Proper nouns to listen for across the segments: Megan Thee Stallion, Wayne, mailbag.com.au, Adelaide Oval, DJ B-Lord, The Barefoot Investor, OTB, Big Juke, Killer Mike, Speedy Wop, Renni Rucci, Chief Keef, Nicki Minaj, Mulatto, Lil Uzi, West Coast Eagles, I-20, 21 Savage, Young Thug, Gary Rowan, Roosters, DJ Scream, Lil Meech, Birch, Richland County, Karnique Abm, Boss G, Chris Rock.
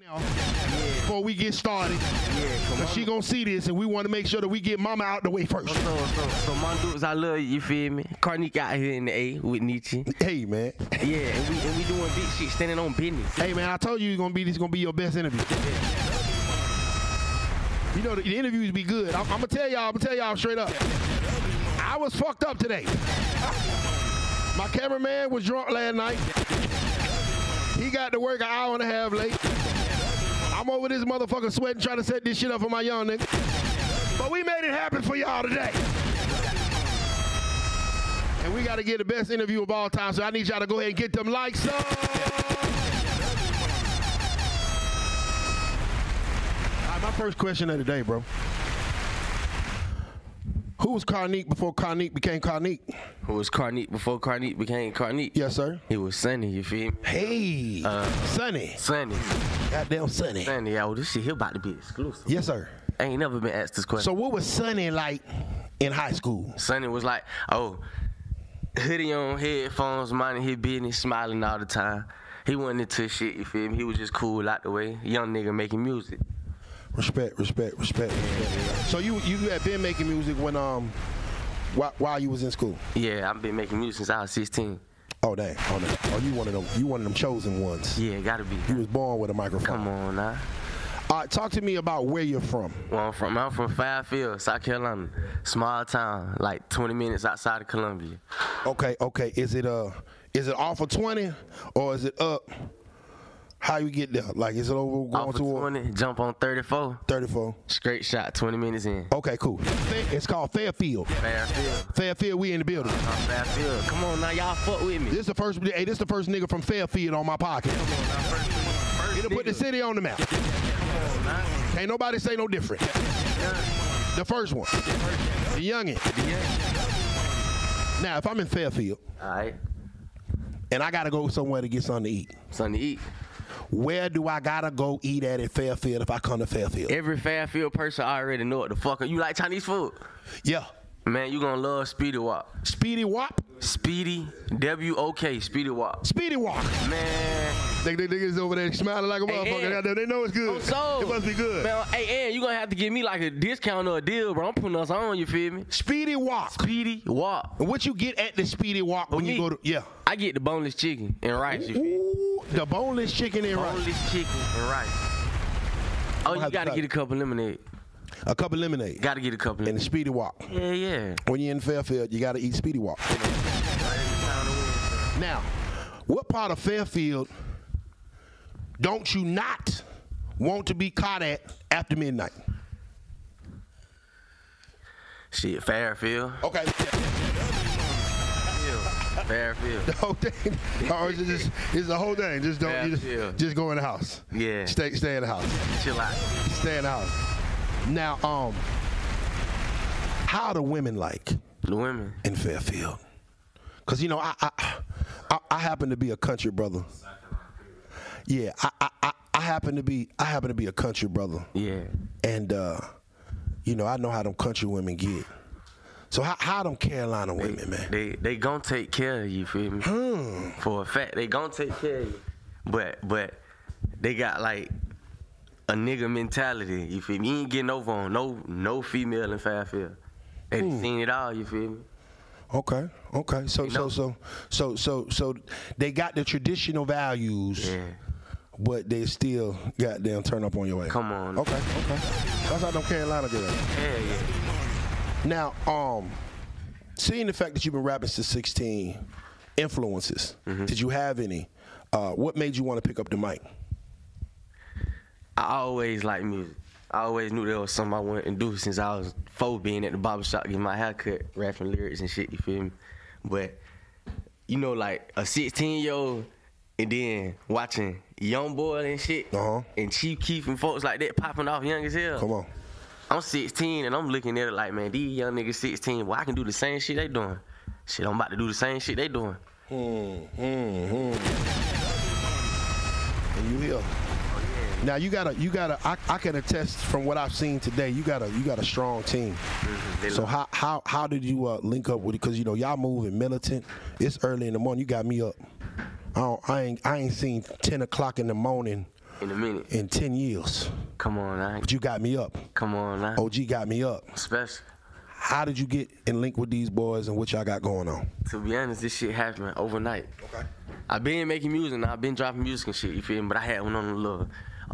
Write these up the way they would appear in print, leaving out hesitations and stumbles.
now before we get started. Cause she gonna see this, and we want to make sure that we get Mama out the way first. So my dudes, I love you. You feel me? Karnique out here in the A with Nietzsche. Hey man. Yeah, and we doing big shit, standing on business. Hey man, I told you this gonna be your best interview. You know the interviews be good. I'm gonna tell y'all. Straight up. I was fucked up today. My cameraman was drunk last night. He got to work an hour and a half late. I'm over this motherfucker sweating, trying to set this shit up for my young nigga. But we made it happen for y'all today. And we got to get the best interview of all time, so I need y'all to go ahead and get them likes up. All right, my first question of the day, bro. Who was Karnique before Karnique became Karnique? Who was Karnique before Karnique became Karnique? Yes, sir. He was Sonny, you feel me? Hey, Sonny. Sonny. Goddamn Sonny. Sonny, yo, this shit here about to be exclusive. Yes, sir. I ain't never been asked this question. So what was Sonny like in high school? Sonny was like, oh, hoodie on, headphones, minding his business, smiling all the time. He wasn't into shit, you feel me? He was just cool out the way. Young nigga making music. Respect. So you had been making music when while you was in school? Yeah, I've been making music since I was 16. Oh dang! Oh, you one of them chosen ones? Yeah, gotta be. You was born with a microphone. Come on now. All right, talk to me about where you're from. Well, I'm from Fairfield, South Carolina, small town, like 20 minutes outside of Columbia. Okay. Is it off of 20 or is it up? How you get there? Like, is it over going to 20, jump on 34. 34. Straight shot, 20 minutes in. Okay, cool. It's called Fairfield. Fairfield, we in the building. Fairfield. Come on now, y'all fuck with me. This the first nigga from Fairfield on my podcast. Come on now, first it'll nigga. Put the city on the map. Come on now. Can't nobody say no different. The first one. The youngin'. Now, if I'm in Fairfield. All right. And I got to go somewhere to get something to eat. Something to eat. Where do I gotta go eat at Fairfield if I come to Fairfield? Every Fairfield person already know what the fuck. You like Chinese food? Yeah. Man, you gonna love Speedy Wop. Speedy Wop? Speedy W-O-K, Speedy Wop. Speedy Wop. Man. They niggas over there smiling like a motherfucker. They know it's good. I'm sold. It must be good. Man, hey, and you gonna have to give me like a discount or a deal, bro. I'm putting us on, you feel me? Speedy Wop. Speedy Wop. And what you get at the Speedy Wop when you go to, yeah. I get the boneless chicken and rice, you feel me? The boneless chicken and rice. Boneless chicken and rice. Oh, you gotta get a cup of lemonade. A cup of lemonade. Gotta get a cup of lemonade. And a Speedy Wop. Yeah. When you're in Fairfield, you gotta eat Speedy Wop. Now, what part of Fairfield don't you not want to be caught at after midnight? Shit, Fairfield. Okay. Fairfield. The whole thing. Or it's the whole thing. Just don't. Just go in the house. Yeah. Stay in the house. Chill out. Stay in the house. Now, how are the women like? The women in Fairfield. Cause you know I happen to be a country brother. Yeah. I happen to be a country brother. Yeah. And you know I know how them country women get. So how them Carolina women, man? They gonna take care of you, feel me? For a fact, they gonna take care of you. But they got like a nigga mentality, you feel me? You ain't getting over on no female in Fairfield. They seen it all, you feel me? Okay. So they got the traditional values. Yeah. But they still goddamn turn up on your ass. Come on. Okay. That's how them Carolina girls. Yeah. Now, seeing the fact that you've been rapping since 16, influences, did you have any? What made you want to pick up the mic? I always liked music. I always knew there was something I wanted to do since I was 4, being at the barbershop, getting my hair cut, rapping lyrics and shit, you feel me? But, you know, like a 16-year-old and then watching Young Boy and shit, and Chief Keef and folks like that popping off young as hell. Come on. I'm 16 and I'm looking at it like, man, these young niggas 16, well, I can do the same shit they doing. Shit, I'm about to do the same shit they doing. And you here. Oh, yeah. Now I can attest from what I've seen today, you got a strong team. So how did you link up with it? Cause you know, y'all moving militant. It's early in the morning, you got me up. I ain't seen 10 o'clock in the morning In a minute. In 10 years. Come on, I. But you got me up. Come on, I. OG got me up. Especially. How did you get in link with these boys and what y'all got going on? To be honest, this shit happened overnight. Okay. I've been making music and I've been dropping music and shit, you feel me? But I had one on a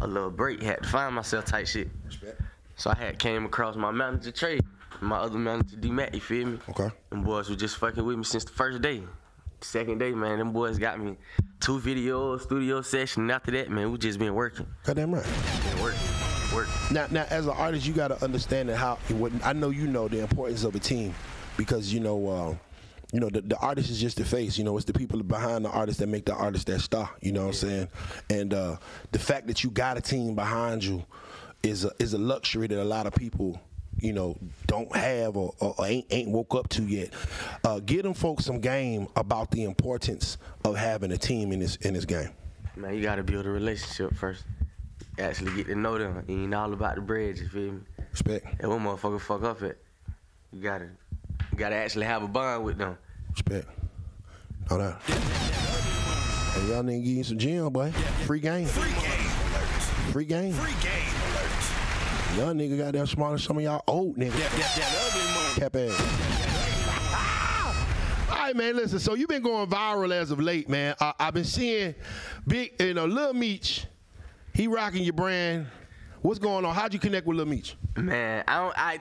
little break, had to find myself type shit. Respect. So I had came across my manager, Trey, and my other manager, D-Mac, you feel me? Okay. Them boys were just fucking with me since the first day. Second day, man, them boys got me 2 videos, studio session, and after that, man, we just been working. Goddamn right. Been working. Now, as an artist, you gotta understand that I know you know the importance of a team, because the artist is just the face. You know, it's the people behind the artist that make the artist that star. You know what I'm saying? And the fact that you got a team behind you is a luxury that a lot of people, you know, don't have or ain't woke up to yet. Give them folks some game about the importance of having a team in this game. Man, you gotta build a relationship first. Actually get to know them. It ain't all about the bread, you feel me? Respect. That one motherfucker fuck up at. You gotta actually have a bond with them. Respect. All that. Hey, y'all need to give you some gym, boy. Free game. Free game. Free game. Free game. Y'all nigga got that smarter than some of y'all old niggas. Cap ass. All right, man, listen. So you've been going viral as of late, man. I've been seeing Lil Meech. He rocking your brand. What's going on? How'd you connect with Lil Meech? Man,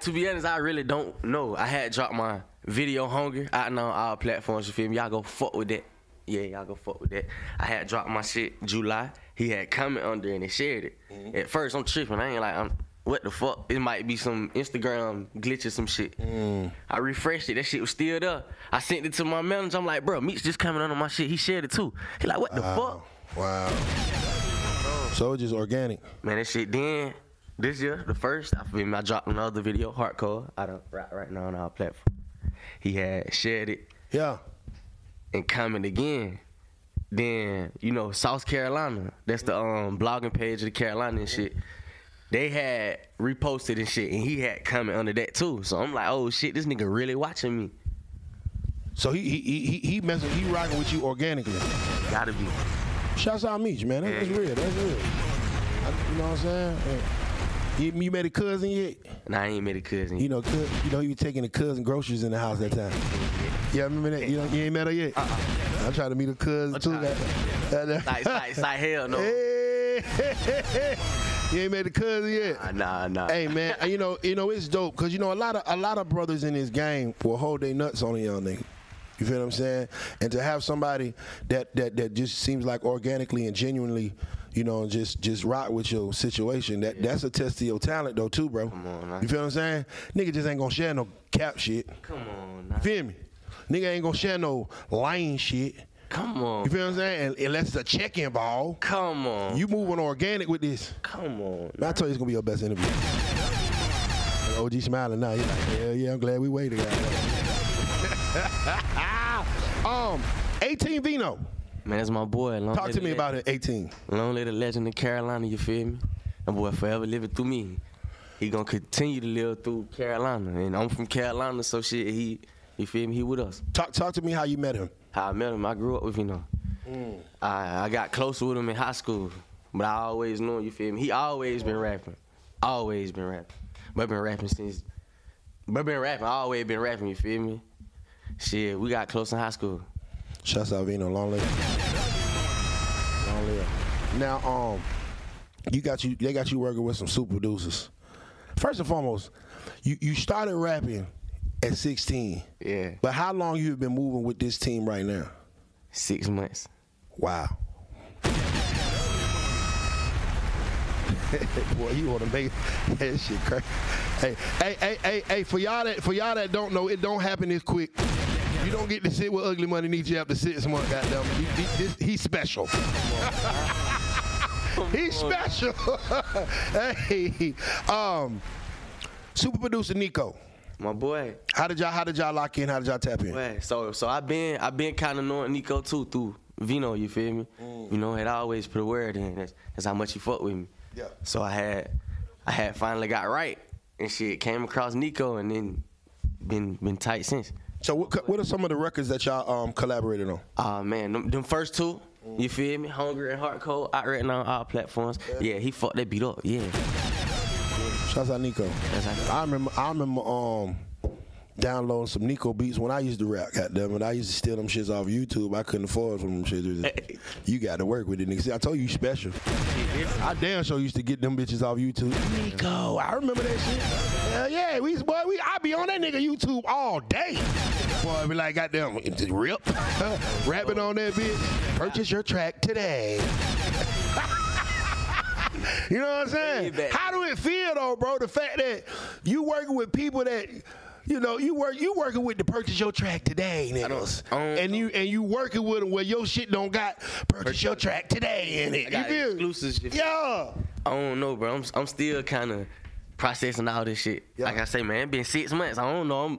to be honest, I really don't know. I had dropped my video Hunger out on all platforms, you feel me? Y'all go fuck with that. Yeah, y'all go fuck with that. I had dropped my shit July. He had comment under and he shared it. Mm-hmm. At first, I'm tripping. I ain't like, what the fuck? It might be some Instagram glitch or some shit. Mm. I refreshed it. That shit was still there. I sent it to my manager. I'm like, bro, Meech just coming under my shit. He shared it too. He like, what the fuck? Wow. So it's just organic. Man, that shit then, this year, the first, I dropped another video, Hardcore, out of right now on our platform. He had shared it. Yeah. And comment again. Then, you know, South Carolina, that's the blogging page of the Carolina and shit. They had reposted and shit, and he had comment under that too. So I'm like, oh shit, this nigga really watching me. So he rocking with you organically. Gotta be. Shouts out Meech, man. That's real. That's real. You know what I'm saying? Yeah. You met a cousin yet? Nah, I ain't met a cousin yet. You know, you taking the cousin groceries in the house that time. Yeah, I remember that. You ain't met her yet? Uh-uh. I tried to meet a cousin too. Like hell no. Hey. You ain't met a cousin yet? Nah. Hey, man, you know, it's dope because, you know, a lot of brothers in this game will hold their nuts on a young nigga. You feel what I'm saying? And to have somebody that just seems like organically and genuinely, you know, just rock with your situation, that's a test of your talent, though, too, bro. Come on, man. You feel what I'm saying? Nigga just ain't gonna share no cap shit. Come on, man. You feel me? Nigga ain't gonna share no lying shit. Come on. You feel what I'm saying? And unless it's a check-in ball. Come on. You moving organic with this. Come on, man. I told you it's gonna be your best interview. OG smiling now. He's like, hell yeah, I'm glad we waited, guys. 18 Vino. Man, that's my boy. Talk to me about it, 18. Lonely the Legend in Carolina, you feel me? That boy forever living through me. He gonna continue to live through Carolina. And I'm from Carolina, so shit, you feel me, he with us. Talk to me how you met him. How I met him, I grew up with Vino. Mm. I got closer with him in high school, but I always knew him, you feel me? He always been rapping. Always been rapping. Always been rapping, you feel me? Shit, we got close in high school. Shouts out Vino, long live. Long live. Now, they got you working with some super producers. First and foremost, you started rapping at 16. Yeah. But how long you have been moving with this team right now? 6 months. Wow. Boy, you want to make that shit crazy. Hey, for y'all that don't know, it don't happen this quick. You don't get to sit with Ugly Money Nietzsche after 6 months, goddamn. He's special. He's special. Hey, super producer Nico. My boy. How did y'all lock in? How did y'all tap in? Boy, so I've been kind of knowing Nico too through Vino. You feel me? Mm. You know, had always put a word in. That's how much he fucked with me. Yeah. So I had finally got right and shit. Came across Nico and then been tight since. So what are some of the records that y'all collaborated on? Man, them first two, You feel me? Hunger and Hardcore out right now on all platforms. Yeah, he fucked that beat up. Yeah. Shouts out Nico. I remember downloading some Nico beats when I used to rap. Goddamn it, I used to steal them shits off YouTube. I couldn't afford from them shits. You got to work with it, nigga. See, I told you special. I damn sure used to get them bitches off YouTube. Nico, I remember that shit. Hell yeah, I be on that nigga YouTube all day. Boy, I be like, goddamn, rip, rapping on that bitch. Purchase your track today. You know what I'm saying? How do it feel though, bro? The fact that you working with people that. You know, you working with the purchase your track today, niggas, and you working with them where your shit don't got purchase your track today in it. You feel exclusive shit. Yeah. I don't know, bro. I'm still kind of processing all this shit. Yeah. Like I say, man, it's been 6 months. I don't know.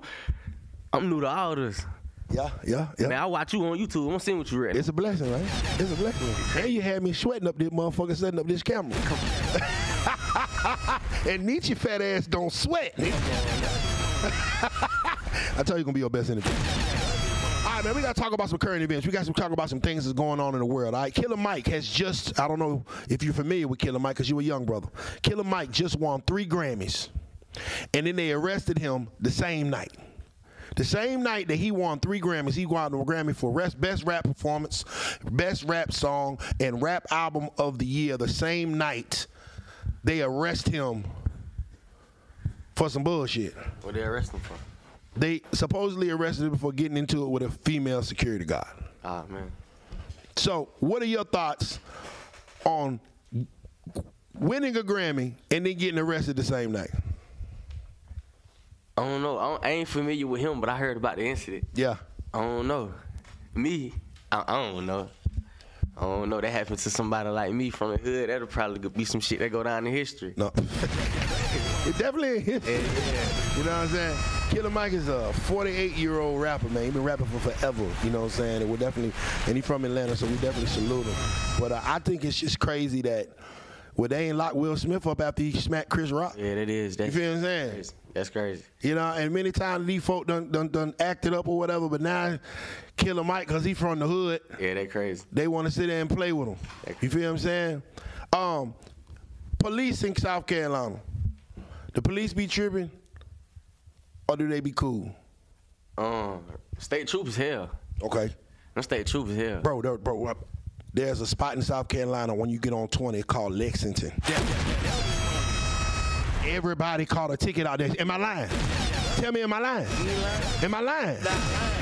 I'm new to all this. Yeah. Man, I watch you on YouTube. I'm seeing what you read. It's a blessing, right? It's a blessing. And you had me sweating up this motherfucker, setting up this camera. And Nietzsche fat ass don't sweat, nigga. I tell you, gonna be your best interview. All right, man, we gotta talk about some current events. We got to talk about some things that's going on in the world. All right, Killer Mike has just—I don't know if you're familiar with Killer Mike because you were young, brother. Killer Mike just won 3 Grammys, and then they arrested him the same night. The same night that he won 3 Grammys, he won a Grammy for Best Rap Performance, Best Rap Song, and Rap Album of the Year. The same night, they arrest him. For some bullshit. What they arrested him for? They supposedly arrested him for getting into it with a female security guard. Ah, man. So, what are your thoughts on winning a Grammy and then getting arrested the same night? I don't know. I ain't familiar with him, but I heard about the incident. Yeah. I don't know. Me, I don't know. I don't know. That happened to somebody like me from the hood. That'll probably be some shit that go down in history. No. It definitely is. Yeah. You know what I'm saying? Killer Mike is a 48-year-old rapper, man. He been rapping for forever. You know what I'm saying? And we're definitely, and he from Atlanta, so we definitely salute him. But I think it's just crazy that they ain't locked Will Smith up after he smacked Chris Rock. Yeah, that is. That's, you feel what I'm saying? That's crazy. You know, and many times these folk done acted up or whatever, but now Killer Mike, because he from the hood. Yeah, that crazy. They want to sit there and play with him. You feel what I'm saying? Police in South Carolina. The police be tripping, or do they be cool? State troopers hell. Okay. Them state troopers hell. Bro, there's a spot in South Carolina when you get on 20 called Lexington. Yeah. Everybody caught a ticket out there. Am I lying? Tell me, am I lying? Am I lying?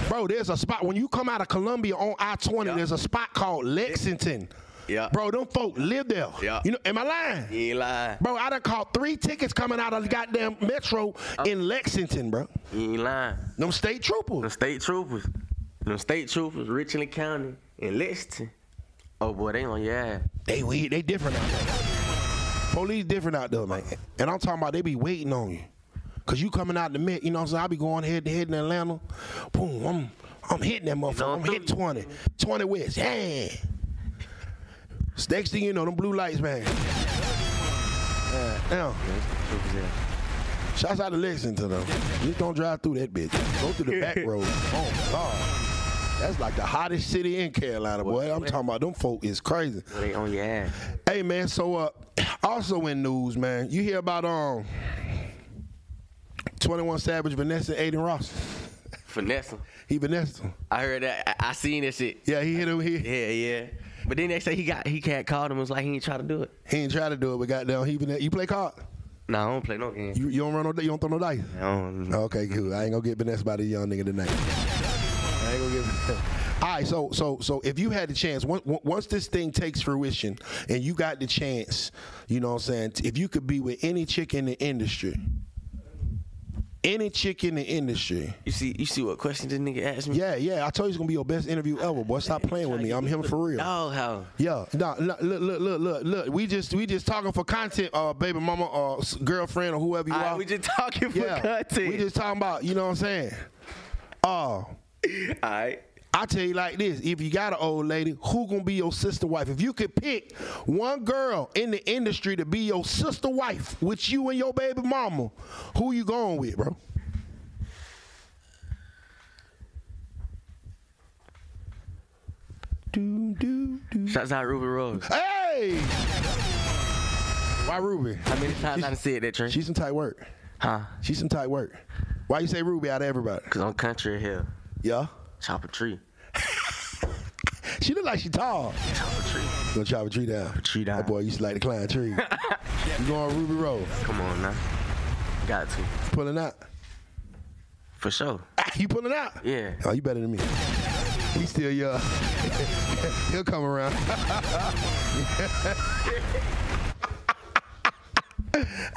Bro, there's a spot when you come out of Columbia on I-20. Yep. There's a spot called Lexington. Yeah. Bro, them folk live there. Yeah. You know, am I lying? You ain't lying. Bro, I done caught 3 tickets coming out of the goddamn metro in Lexington, bro. You ain't lying. Them state troopers. Them state troopers, Richland County and Lexington. Oh boy, they on your ass. They different out there. Police different out there, man. And I'm talking about they be waiting on you. Cause you coming out the Met, you know what I'm saying? I be going head to head in Atlanta. Boom, I'm hitting that motherfucker. I'm hitting 20. 20 West. Yeah. Next thing you know, them blue lights, man. Damn. Shouts out to Lexington, though. Just don't drive through that bitch. Go through the back road. Oh, God. That's like the hottest city in Carolina, boy. I'm talking about them folk is crazy. They on your ass. Hey, man, so also in news, man, you hear about 21 Savage, Vanessa, Aiden Ross. Vanessa? He Vanessa. I heard that. I seen that shit. Yeah, he hit him here. Yeah. But then they say he can't call him. It was like he ain't try to do it. He ain't try to do it, but goddamn, you play card? No, I don't play no game. You don't run no, you don't throw no dice? I don't. Okay, cool. I ain't gonna get finessed by the young nigga tonight. I ain't gonna get finessed. All right, so if you had the chance, once this thing takes fruition and you got the chance, you know what I'm saying, if you could be with any chick in the industry, You see what question this nigga asked me? Yeah. I told you it's gonna be your best interview ever, boy. Stop playing with me. I'm him for real. Oh, how? Yeah. Nah, look. We just talking for content, baby mama, girlfriend, or whoever you are. We just talking for content. We just talking about, you know what I'm saying? All right. I tell you like this: if you got an old lady, who gonna be your sister wife? If you could pick one girl in the industry to be your sister wife with you and your baby mama, who you going with, bro? Shouts out Ruby Rose. Hey! Why Ruby? How many times I said that, Trey? She's some tight work. Huh? She's some tight work. Why you say Ruby out of everybody? Because I'm country here. Yeah? Chop a tree. She look like she tall. Chop a tree. Gonna chop a tree down. Chop a tree down. That boy used to like to climb trees. You going Ruby Rose? Come on now. Got to. Pulling out? For sure. You pulling out? Yeah. Oh, you better than me. He still young. He'll come around.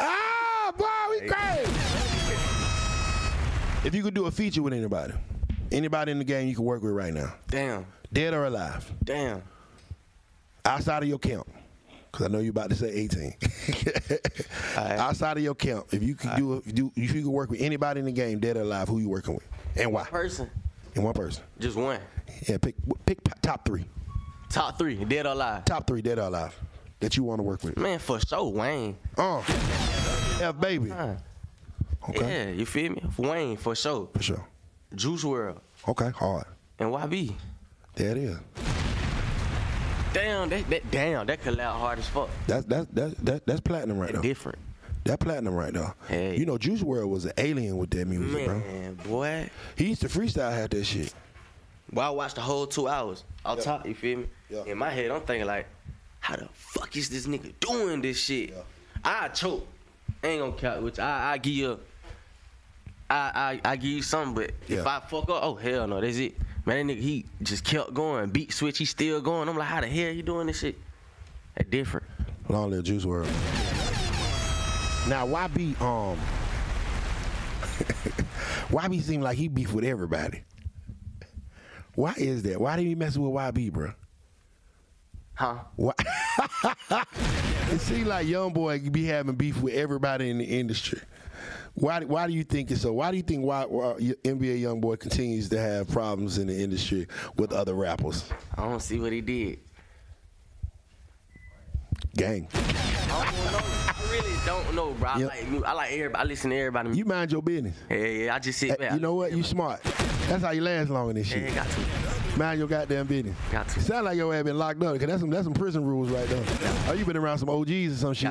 Ah, boy, we crazy. If you could do a feature with anybody, anybody in the game you can work with right now. Damn. Dead or alive. Damn. Outside of your camp, because I know you're about to say 18. Right. Outside of your camp, if you could if you could work with anybody in the game, dead or alive, who you working with and why? One person. Just one. Yeah, pick top three. Top three, dead or alive. Top three, dead or alive, that you want to work with. Man, for sure, Wayne. F baby. Okay. Yeah, you feel me? Wayne, for sure. For sure. Juice WRLD. Okay, hard. And YB. There it is. Damn, that collab hard as fuck. That's platinum right there. Different. That platinum right there. Hey. You know, Juice WRLD was an alien with that music, man, bro. Boy. He used to freestyle had that shit. Well, I watched the whole 2 hours off top, you feel me? Yeah. In my head, I'm thinking like, how the fuck is this nigga doing this shit? Yeah. I choke. I ain't gonna count, which I give you I give you something, but if I fuck up, oh hell no, that's it. Man, that nigga, he just kept going. Beat switch, he still going. I'm like, how the hell he doing this shit? That different. Long live Juice WRLD. Now, YB, YB seemed like he beef with everybody. Why is that? Why did he mess with YB, bro? Huh? Why? It seems like Young Boy be having beef with everybody in the industry. Why do you think it's so? Why do you think why NBA Youngboy continues to have problems in the industry with other rappers? I don't see what he did. Gang. I really don't know, bro. Yep. I like everybody. I listen to everybody. You mind your business. Yeah, I just sit back. You know what? You smart. That's how you last long in this shit. Yeah, got to. Mind your goddamn business. Got to. Sound like your ass been locked up, because that's some prison rules right there. Oh, you been around some OGs or some shit.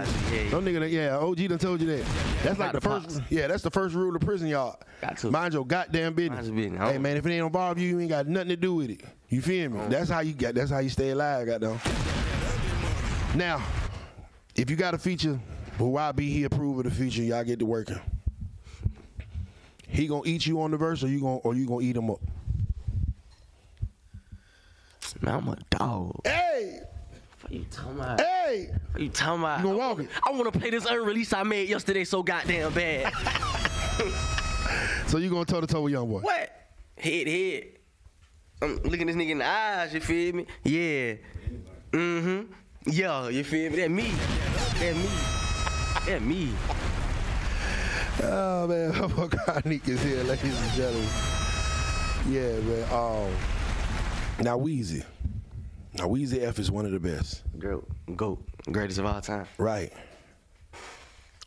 OG done told you that. That's like the first. Pops. Yeah, that's the first rule of prison, y'all. Got to. Mind your goddamn business. Hey man, if it ain't involve you, you ain't got nothing to do with it. You feel me? That's how you stay alive, goddamn. Now, if you got a feature, well, YB, he approve of the feature, y'all get to working. He gonna eat you on the verse, or you gonna eat him up? Man, I'm a dog. Hey! What you talking about? Hey! What you talking about? You gonna walk it? I wanna play this unreleased I made yesterday so goddamn bad. So you gonna toe-to-toe with Young Boy? What? Head to head. I'm looking this nigga in the eyes, you feel me? Yeah. Mm-hmm. Yeah, you feel me? That me. Oh, man, Karnique is here, ladies and gentlemen. Yeah, man. Now, Weezy. Now, Weezy F is one of the best. GOAT. Greatest of all time. Right.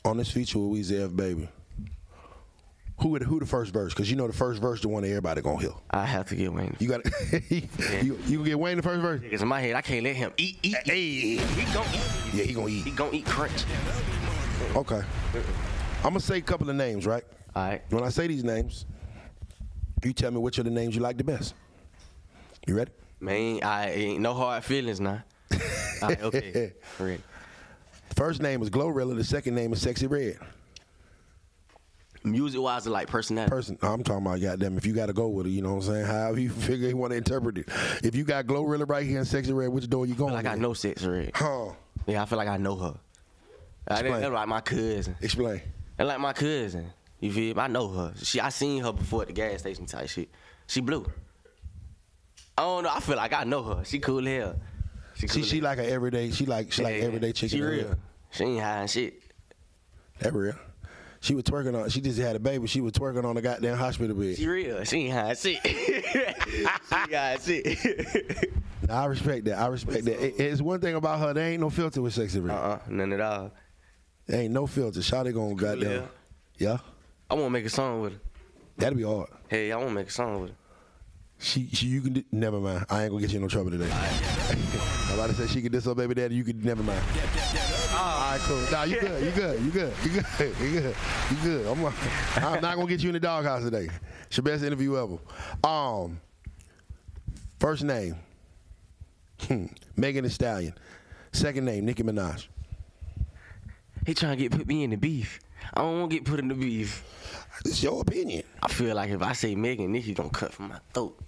On this feature with Weezy F, baby, who the first verse? Because you know the first verse the one that everybody gonna hear. I have to get Wayne. You got you gonna get Wayne the first verse? Because in my head, I can't let him eat. Hey. He gonna eat. Yeah, he gonna eat. He gonna eat crunch. Okay. I'm gonna say a couple of names, right? All right. When I say these names, you tell me which are the names you like the best. You ready? Man, I ain't no hard feelings now. All right, okay. Ready. The first name is Glorilla. The second name is Sexy Red. Music-wise, like personality. I'm talking about, goddamn, if you got to go with it, you know what I'm saying? However you figure you want to interpret it. If you got Glorilla right here and Sexy Red, which door you going with? I got no Sexy Red. Huh. Yeah, I feel like I know her. That's like my cousin. Explain. That's like my cousin. You feel me? I know her. I seen her before at the gas station type shit. She blue. I don't know. I feel like I know her. She cool as hell. She like an everyday, she like everyday chick. She real. She ain't hiding shit. That real. She was twerking on. She just had a baby. She was twerking on the goddamn hospital bed. She real. She ain't high shit. She high shit. Nah, I respect that. It's one thing about her. There ain't no filter with Sexy Red. None at all. There ain't no filter. Shawty gonna goddamn. Yeah. I wanna make a song with her. That'd be hard. Hey, I wanna make a song with her. You can, never mind. I ain't gonna get you in no trouble today. I'm about to say she can diss her baby daddy. You can, never mind. All right, cool. Nah, you good. You good. You good. You good. You good. You good. I'm not gonna get you in the doghouse today. It's your best interview ever. First name, Megan Thee Stallion. Second name, Nicki Minaj. He trying to put me in the beef. I don't want to get put in the beef. It's your opinion. I feel like if I say Megan, Nicki gonna cut from my throat.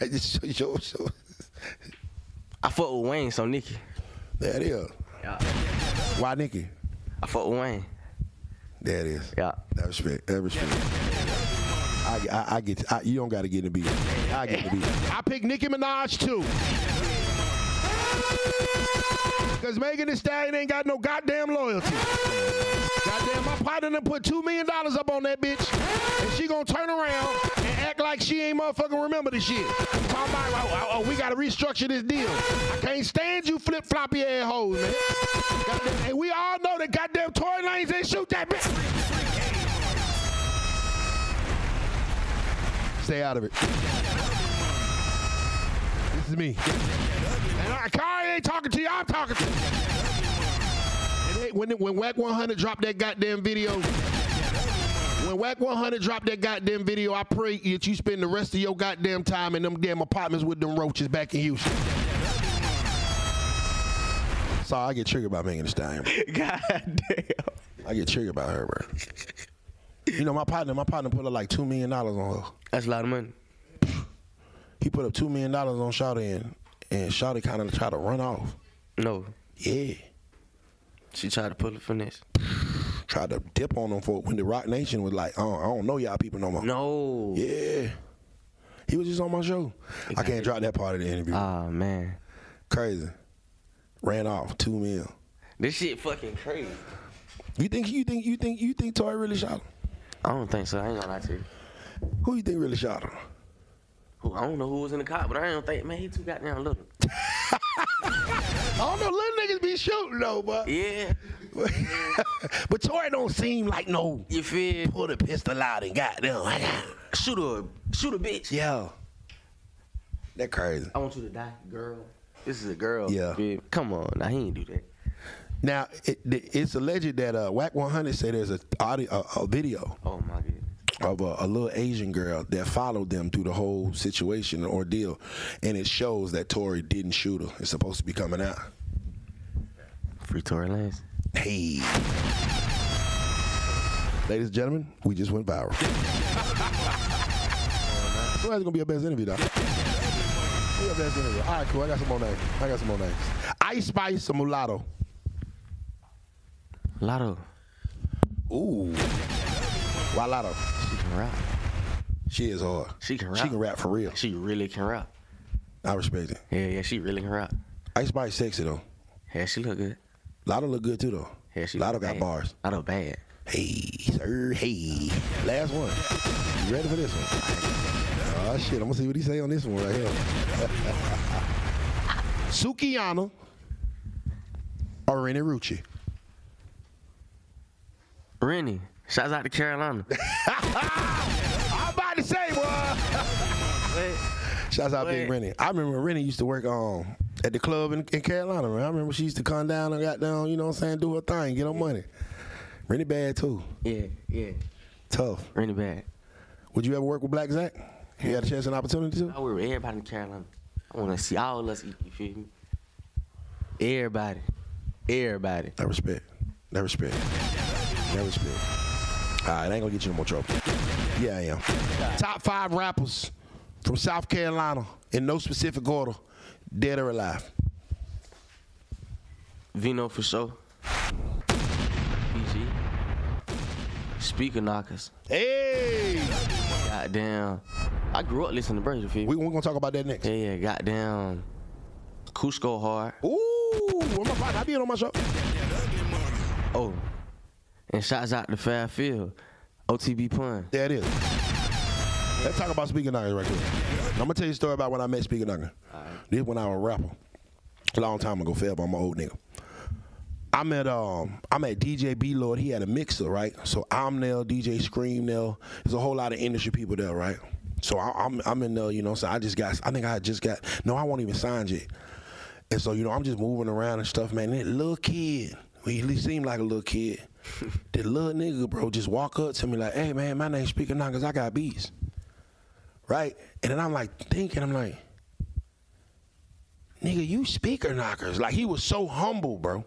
I fuck with Wayne, so Nicki. There it is. Yeah. Why Nicki? I fuck with Wayne. There it is. Yeah. That respect. That respect. I get you. You don't gotta get in the beef. I get in the beef. I pick Nicki Minaj too. Because Megan Thee Stallion ain't got no goddamn loyalty. Goddamn, my partner done put $2 million up on that bitch, and she gonna turn around and act like she ain't motherfucking remember this shit. Talking about, oh, we gotta restructure this deal. I can't stand you flip-floppy ass hoes, man. Goddamn, and we all know that goddamn Tory Lanez ain't shoot that bitch. Stay out of it. This is me. And Kari ain't talking to you, I'm talking to you. And they, when Wack 100 dropped that goddamn video, when Wack 100 dropped that goddamn video, I pray that you spend the rest of your goddamn time in them damn apartments with them roaches back in Houston. Sorry, I get triggered by Megan Thee Stallion. God damn. I get triggered by her, bro. You know, my partner put up like $2 million on her. That's a lot of money. He put up $2 million on Shawty and Shawty kind of tried to run off. No. Yeah. She tried to pull a finesse. Tried to dip on him for when the Rock Nation was like, oh, I don't know y'all people no more. No. Yeah. He was just on my show. Exactly. I can't drop that part of the interview. Oh, man. Crazy. Ran off, $2 million. This shit fucking crazy. You think Tory really shot him? I don't think so. I ain't gonna lie to you. Who you think really shot him? I don't know who was in the car, but I don't think, man, he too goddamn little. I don't know, little niggas be shooting though, but yeah. But Tory don't seem like no. You feel? Pull the pistol out and goddamn, shoot a bitch. Yeah. That crazy. I want you to die, girl. This is a girl. Yeah. Babe. Come on, now he ain't do that. Now it's alleged that Wack 100 said there's a video. Oh my god. Of a little Asian girl that followed them through the whole situation and ordeal, and it shows that Tory didn't shoot her. It's supposed to be coming out. Free Tory Lanez. Hey, ladies and gentlemen, we just went viral. So that's gonna be our best interview, though. Be our best interview. All right, cool. I got some more names. Ice Spice or Mulatto? Mulatto. Ooh. Why Lotto? She can rap. She is hard. She can rap. She can rap for real. She really can rap. I respect it. Yeah, she really can rap. Ice Spice sexy though. Yeah, she look good. Lotto look good too though. Yeah, she Lotto got bad. Bars. Lotto bad. Hey, sir, hey. Last one. You ready for this one? Oh shit, I'm gonna see what he say on this one right here. Sukiyana or Renni Rucci? Renni. Shouts out to Carolina. I'm about to say, boy. Shouts out Big Renni. I remember Renni used to work at the club in Carolina, man. I remember she used to come down and got down, you know what I'm saying, do her thing, get her money. Renni bad, too. Yeah, yeah. Tough. Renni bad. Would you ever work with Black Zach? You had a chance and opportunity to? I work with everybody in Carolina. I want to see all of us eat, you feel me? Everybody. Everybody. That respect. That respect. That respect. All right, I ain't gonna get you no more trouble. Yeah, I am. Top 5 rappers from South Carolina in no specific order, dead or alive. Vino for sure. PG. Speaker Knockerz. Hey! Goddamn. I grew up listening to Braves. We're gonna talk about that next. Yeah, goddamn. Cusco hard. Ooh, where my partner? I be on my show. Oh. And shouts out to Fairfield, OTB Pun. There it is. Let's talk about Speaker Knockerz right there. I'm going to tell you a story about when I met Speaker Knockerz. Right. This when I was a rapper. A long time ago, forever. I'm an old nigga. I met DJ B-Lord. He had a mixer, right? So I'm there, DJ Scream there. There's a whole lot of industry people there, right? So I'm in the, you know, so I think I just got, no, I won't even sign yet. And so, you know, I'm just moving around and stuff, man. And that little kid, he at least seemed like a little kid. That little nigga, bro, just walk up to me like, hey, man, my name's Speaker Knockerz, I got beats. Right? And then I'm like thinking, I'm like, nigga, you Speaker Knockerz. Like, he was so humble, bro.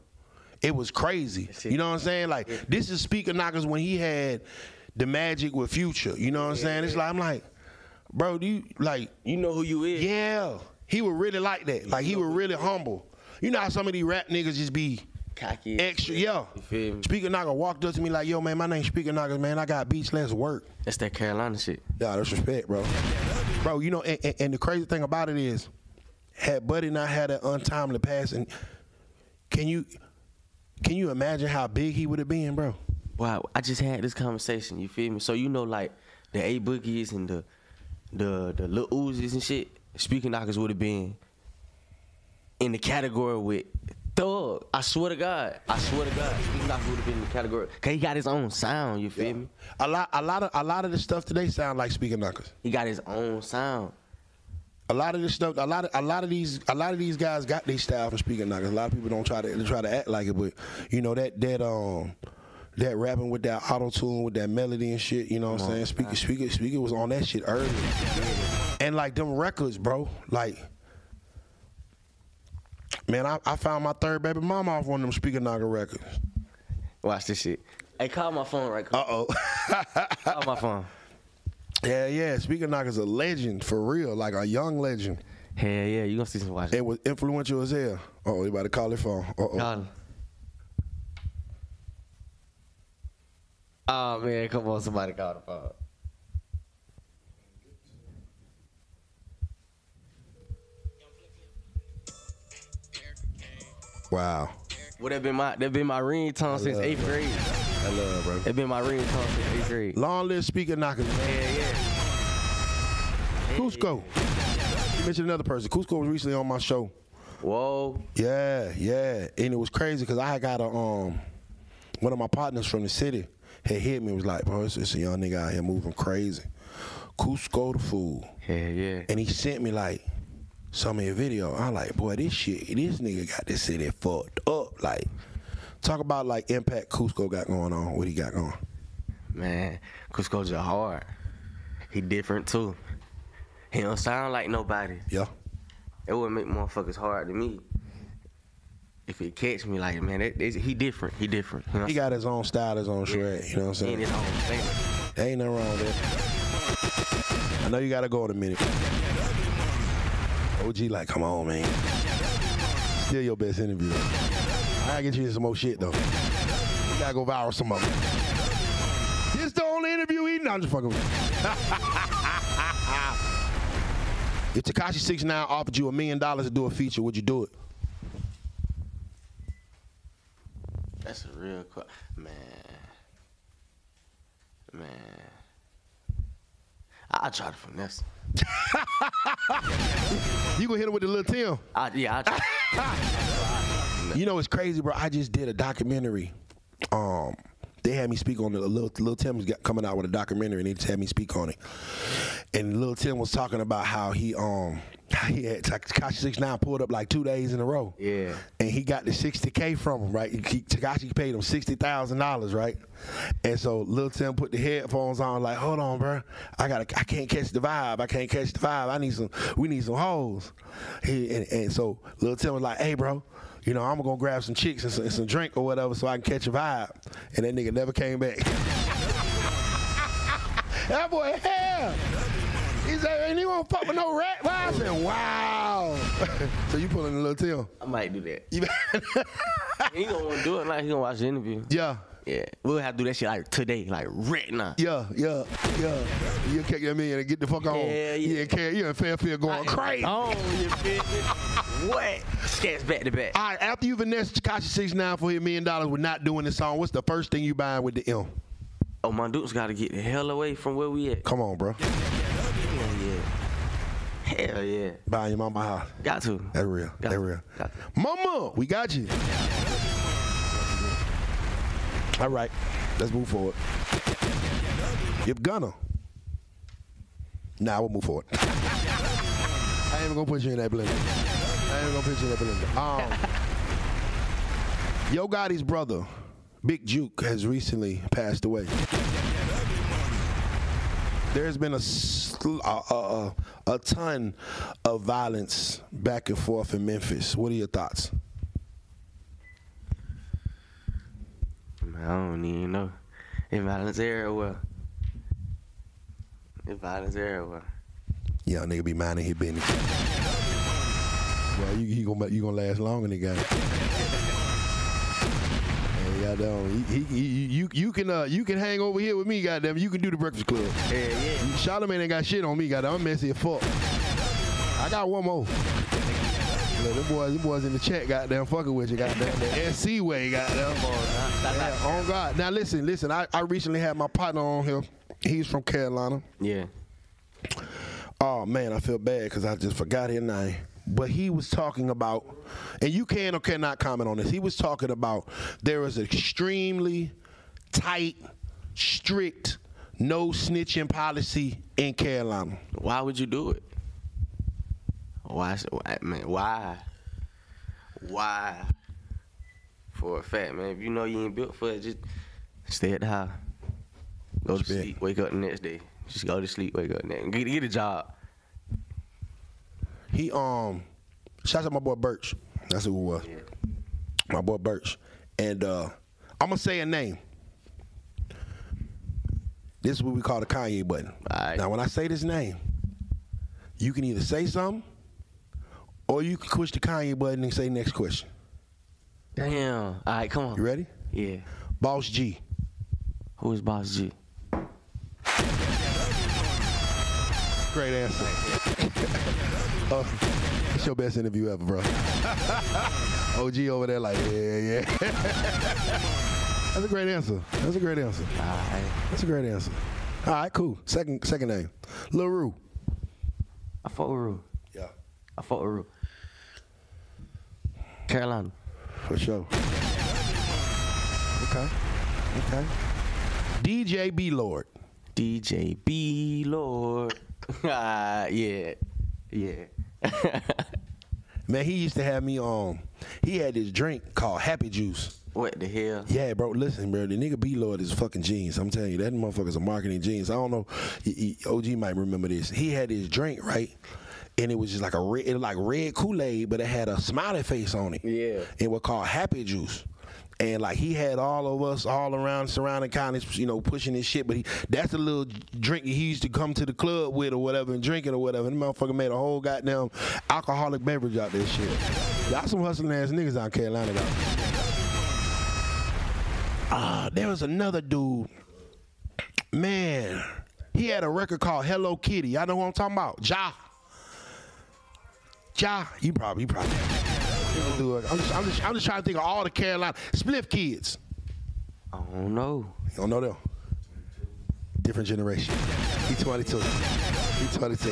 It was crazy. You know what I'm saying? Like, this is Speaker Knockerz when he had the Magic with Future. You know what I'm saying? It's like, I'm like, bro, do you, like. You know who you is. Yeah. He was really like that. Like, he was really humble. You know how some of these rap niggas just be cocky, extra, yeah. Speaker Knockerz walked up to me like, yo, man, my name's Speaker Knockerz, man. I got beats, let's work. That's that Carolina shit. Yeah, that's respect, bro. Bro, you know, and the crazy thing about it is, had Buddy not had that untimely passing, can you imagine how big he would have been, bro? Wow, I just had this conversation, you feel me? So, you know, like, the A Boogies and the Lil Uzis and shit, Speaker Knockerz would have been in the category with Thug. I swear to God, Speaker Knockerz would have been in the category. Cause he got his own sound, you feel me? A lot of the stuff today sound like Speaker Knockerz. He got his own sound. A lot of these guys got their style from Speaker Knockerz. A lot of people don't try to act like it, but you know that rapping with that auto tune with that melody and shit. You know what I'm saying? Speaker was on that shit early, and like them records, bro. Like, man, I found my third baby mama off one of them Speaker Knockerz records. Watch this shit. Hey, call my phone right quick. Call my phone. Yeah, Speaker Knockerz a legend, for real, like a young legend. Hell yeah, you gonna see some watch. It was influential as hell. Uh-oh, they about to call their phone. Uh-oh. Oh, man, come on, somebody call the phone. Wow. Well, that been my ringtone since 8th grade. I love, bro. That been my ringtone since 8th grade. Long live Speaker Knockerz. Yeah. Cusco. You mentioned another person. Cusco was recently on my show. Whoa. Yeah. And it was crazy because I got a one of my partners from the city had hit me and was like, bro, it's a young nigga out here moving crazy. Cusco the fool. Yeah. And he sent me like some of your video. I'm like, boy, this nigga got this city fucked up. Like, talk about like impact Cusco got going on, what he got going. Man, Cusco's just hard. He different too. He don't sound like nobody. Yeah. It would make motherfuckers hard to me. If it catch me, like, man, he different. He different. You know? He got his own style, his own shred. You know what I'm saying? Ain't his own thing. There ain't nothing wrong with that. I know you gotta go in a minute. OG like, come on, man. Still your best interview. I gotta get you some more shit, though. You gotta go viral some more. This the only interview eating? No, I'm just fucking with you. If Tekashi 6ix9ine offered you $1 million to do a feature, would you do it? That's a real question. Man. I'll try to finesse. You gonna hit him with the Lil Tim? I try. You know it's crazy, bro. I just did a documentary. They had me speak on the Lil Tim's coming out with a documentary, and they just had me speak on it. And Lil Tim was talking about how he had Tekashi 6ix9ine pulled up like 2 days in a row. Yeah. And he got the 60K from him, right? Tekashi paid him $60,000, right? And so Lil Tim put the headphones on, like, hold on, bro. I can't catch the vibe. We need some hoes. And so Lil Tim was like, hey, bro, you know, I'm gonna grab some chicks and some drink or whatever so I can catch a vibe. And that nigga never came back. That boy, hell. He's like, and he won't fuck with no rat vibes. I said, wow. So you pulling a Lil Tim? I might do that. He gonna wanna do it like he gonna watch the interview. Yeah. We'll have to do that shit like today, like right now. Yeah. You'll kick that man and get the fuck on. Yeah. You in Fairfield going crazy. Oh, you feel me? What? Skats back to back. All right, after you finesse Tekashi 6ix9ine for his $1 million with not doing this song, what's the first thing you buying with the M? Oh, my dudes gotta get the hell away from where we at. Come on, bro. Hell yeah. Buying your mama house. Got to. That's real. Got to. Mama, we got you. All right, let's move forward. You're gonna. Nah, we'll move forward. I ain't even gonna put you in that blender. I ain't even gonna put you in that blender. Yo Gotti's brother, Big Juke, has recently passed away. There's been a ton of violence back and forth in Memphis. What are your thoughts? I don't even know. It's violence everywhere. It's violence everywhere. Young nigga be minding his business. Well, you gonna last long in the game. Goddamn, you can hang over here with me, goddamn. You can do the Breakfast Club. Yeah, yeah. Charlemagne ain't got shit on me, goddamn. I'm messy as fuck. I got one more. Look, them boys in the chat, goddamn, fucking with you, goddamn. The SC way, goddamn. Yeah, on God. Now listen. I recently had my partner on here. He's from Carolina. Yeah. Oh man, I feel bad because I just forgot his name. But he was talking about, and you can or cannot comment on this, he was talking about there is extremely tight, strict, no snitching policy in Carolina. Why would you do it? Why? For a fact, man, if you know you ain't built for it, just stay at the house. Go to sleep, wake up the next day. Just go to sleep, wake up the next day. Get a job. He shouts out my boy Birch. That's who it was. Yeah. My boy Birch. And I'm gonna say a name. This is what we call the Kanye button. Right. Now when I say this name, you can either say something or you can push the Kanye button and say next question. Damn. All right, come on. You ready? Yeah. Boss G. Who is Boss G? Great answer. It's your best interview ever, bro. OG over there like, yeah. That's a great answer. That's a great answer. All right. That's a great answer. All right, cool. Second name. LaRue. I fought with Rue. Yeah. I fought with Rue. Carolina. For sure. Okay. DJ B-Lord. DJ B-Lord. Yeah. Man, he used to have me he had this drink called Happy Juice. What the hell? Yeah, bro, listen, bro, the nigga B-Lord is fucking genius. I'm telling you, that motherfucker's a marketing genius. I don't know, OG might remember this. He had this drink, right? And it was just like red Kool-Aid, but it had a smiley face on it. Yeah. It was called Happy Juice. And like he had all of us all around surrounding counties, you know, pushing his shit. But that's the little drink he used to come to the club with or whatever and drinking or whatever. And the motherfucker made a whole goddamn alcoholic beverage out this shit. Y'all some hustling ass niggas out in Carolina though. There was another dude. Man, he had a record called Hello Kitty. Y'all know who I'm talking about? Ja. You probably. I'm just trying to think of all the Carolina Spliff kids. I don't know. You don't know them? Different generation. He's 22. He's 22.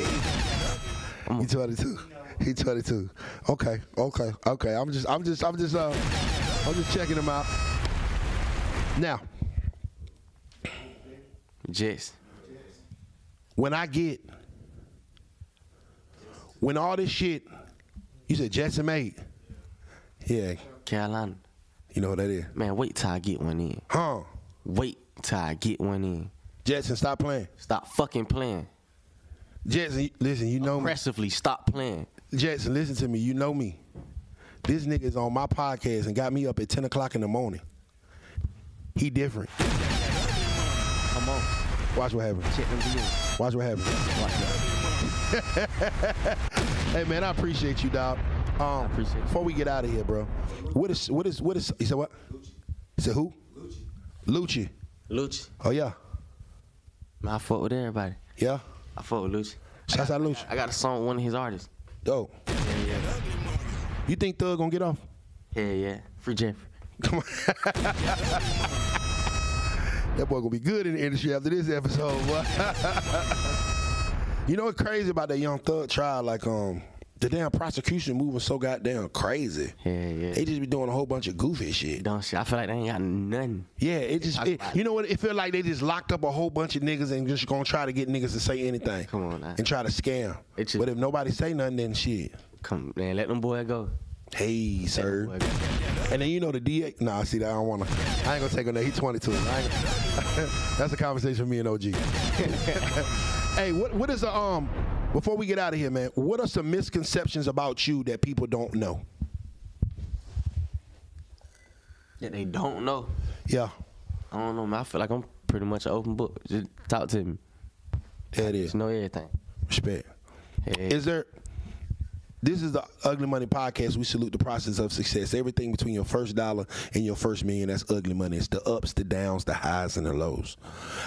He's 22. He's 22. Okay. I'm just checking them out. Now, Jess. When all this shit, you said Jess and Mate. Yeah. Carolina. You know what that is? Man, wait till I get one in. Huh? Wait till I get one in. Jetson, stop playing. Stop fucking playing. Jetson, listen, you know me. Aggressively, stop playing. Jetson, listen to me. You know me. This nigga's on my podcast and got me up at 10 o'clock in the morning. He different. Come on. Watch what happens. Check them videos. Watch what happens. Hey, man, I appreciate you, dog. Before we get out of here, bro, what is you said what? Lucci. You said who? Lucci. Oh yeah. Man, I fuck with everybody. Yeah. I fuck with Lucci. Shout out Lucci. I got a song with one of his artists. Yo. Yeah. You think Thug gonna get off? Yeah. Free Jeffrey. Come on. That boy gonna be good in the industry after this episode, boy. You know what's crazy about that Young Thug trial? Like The damn prosecution moving so goddamn crazy. Yeah. They just be doing a whole bunch of goofy shit. Dumb shit. I feel like they ain't got nothing. Yeah, you know what? It feel like they just locked up a whole bunch of niggas and just gonna try to get niggas to say anything. Come on, now. And try to scam. Just, but if nobody say nothing, then shit. Come man, let them boy go. Hey, sir. Go. And then you know the DA. Nah, see that I don't wanna. I ain't gonna take on that. He's 22. That's a conversation with me and OG. Hey, what is the Before we get out of here, man, what are some misconceptions about you that people don't know? That they don't know? Yeah. I don't know, man. I feel like I'm pretty much an open book. Just talk to me. That is. Just know everything. Respect. Hey. This is the Ugly Money Podcast. We salute the process of success. Everything between your first dollar and your first million, that's ugly money. It's the ups, the downs, the highs, and the lows.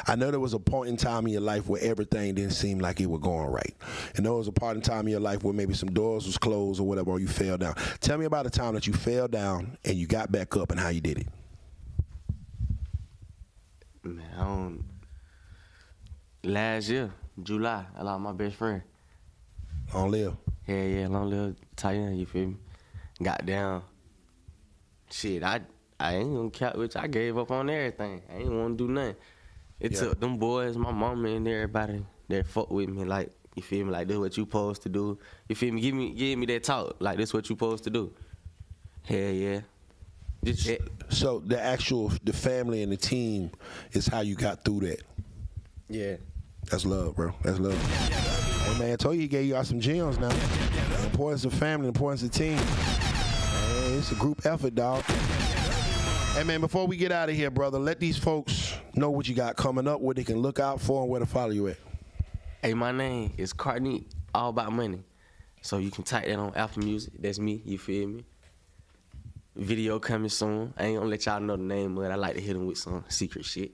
I know there was a point in time in your life where everything didn't seem like it was going right. And there was a part in time in your life where maybe some doors was closed or whatever, or you fell down. Tell me about a time that you fell down and you got back up and how you did it. Man, last year, July, I lost my best friend. On live. Yeah, long little Italian, you feel me? Goddamn. Shit, I ain't gonna cap with you. I gave up on everything. I ain't wanna do nothing. It took them boys, my mama and everybody that fuck with me, like, you feel me, like this what you supposed to do. You feel me? Give me that talk. Like this what you supposed to do. Hell yeah. So the family and the team is how you got through that. Yeah. That's love, bro. That's love. Hey man, I told you he gave y'all some gems now. The importance of family, the importance of team. Man, it's a group effort, dog. Hey man, before we get out of here, brother, let these folks know what you got coming up, what they can look out for, and where to follow you at. Hey, my name is Karnique, all about money. So you can type that on Apple Music. That's me, you feel me? Video coming soon. I ain't gonna let y'all know the name of it. I like to hit them with some secret shit.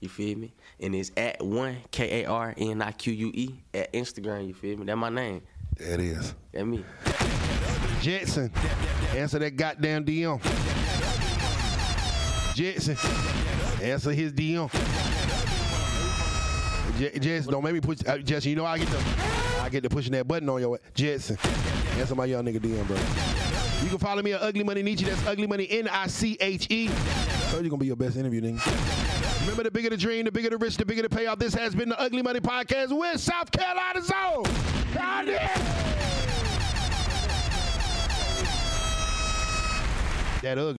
You feel me? And it's at 1KARNIQUE at Instagram, you feel me? That's my name. That is. That me. Jetson, answer that goddamn DM. Jetson, answer his DM. Jetson, don't make me push. Jetson, you know I get to pushing that button on your way. Jetson, answer my young nigga DM, bro. You can follow me at Ugly Money Nietzsche. That's Ugly Money NICHE. I told you gonna be your best interview, nigga. Remember, the bigger the dream, the bigger the risk, the bigger the payoff. This has been the Ugly Money Podcast with South Carolina Zone. That ugly.